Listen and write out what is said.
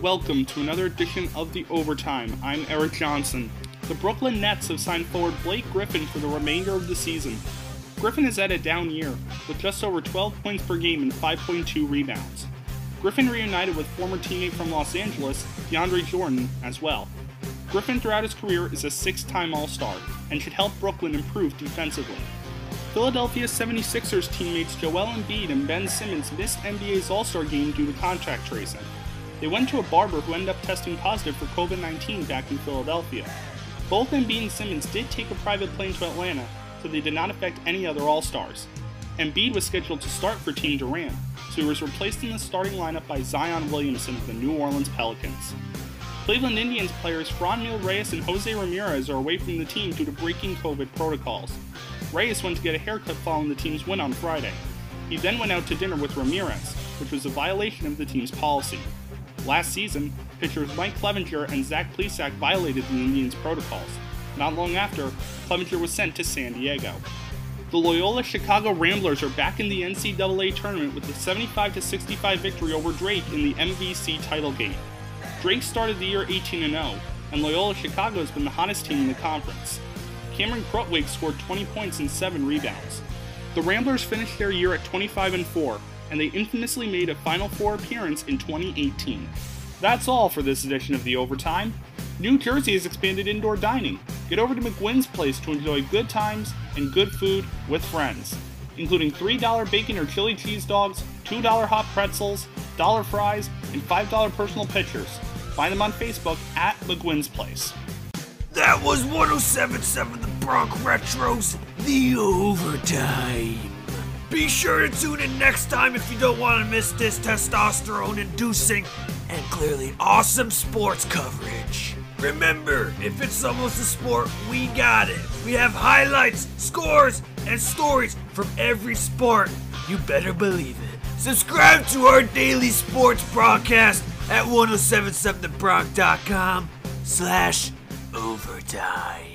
Welcome to another edition of The Overtime. I'm Eric Johnson. The Brooklyn Nets have signed forward Blake Griffin for the remainder of the season. Griffin has had a down year, with just over 12 points per game and 5.2 rebounds. Griffin reunited with former teammate from Los Angeles, DeAndre Jordan, as well. Griffin throughout his career is a six-time All-Star and should help Brooklyn improve defensively. Philadelphia 76ers teammates Joel Embiid and Ben Simmons missed NBA's All-Star Game due to contact tracing. They went to a barber who ended up testing positive for COVID-19 back in Philadelphia. Both Embiid and Simmons did take a private plane to Atlanta, so they did not affect any other All-Stars. Embiid was scheduled to start for Team Durant, so he was replaced in the starting lineup by Zion Williamson of the New Orleans Pelicans. Cleveland Indians players Franmil Reyes and Jose Ramirez are away from the team due to breaking COVID protocols. Reyes went to get a haircut following the team's win on Friday. He then went out to dinner with Ramirez, which was a violation of the team's policy. Last season, pitchers Mike Clevenger and Zach Plesac violated the Indians' protocols. Not long after, Clevenger was sent to San Diego. The Loyola Chicago Ramblers are back in the NCAA Tournament with a 75-65 victory over Drake in the MVC title game. Drake started the year 18-0, and Loyola Chicago has been the hottest team in the conference. Cameron Krutwig scored 20 points and 7 rebounds. The Ramblers finished their year at 25-4, and they infamously made a Final Four appearance in 2018. That's all for this edition of The Overtime. New Jersey has expanded indoor dining. Get over to McGuinn's Place to enjoy good times and good food with friends, including $3 bacon or chili cheese dogs, $2 hot pretzels, $1 fries, and $5 personal pitchers. Find them on Facebook at McGuinn's Place. That was 107.7 The Bronc Retro's The Overtime. Be sure to tune in next time if you don't want to miss this testosterone-inducing and clearly awesome sports coverage. Remember, if it's almost a sport, we got it. We have highlights, scores, and stories from every sport. You better believe it. Subscribe to our daily sports broadcast at 1077thebronc.com/overtime.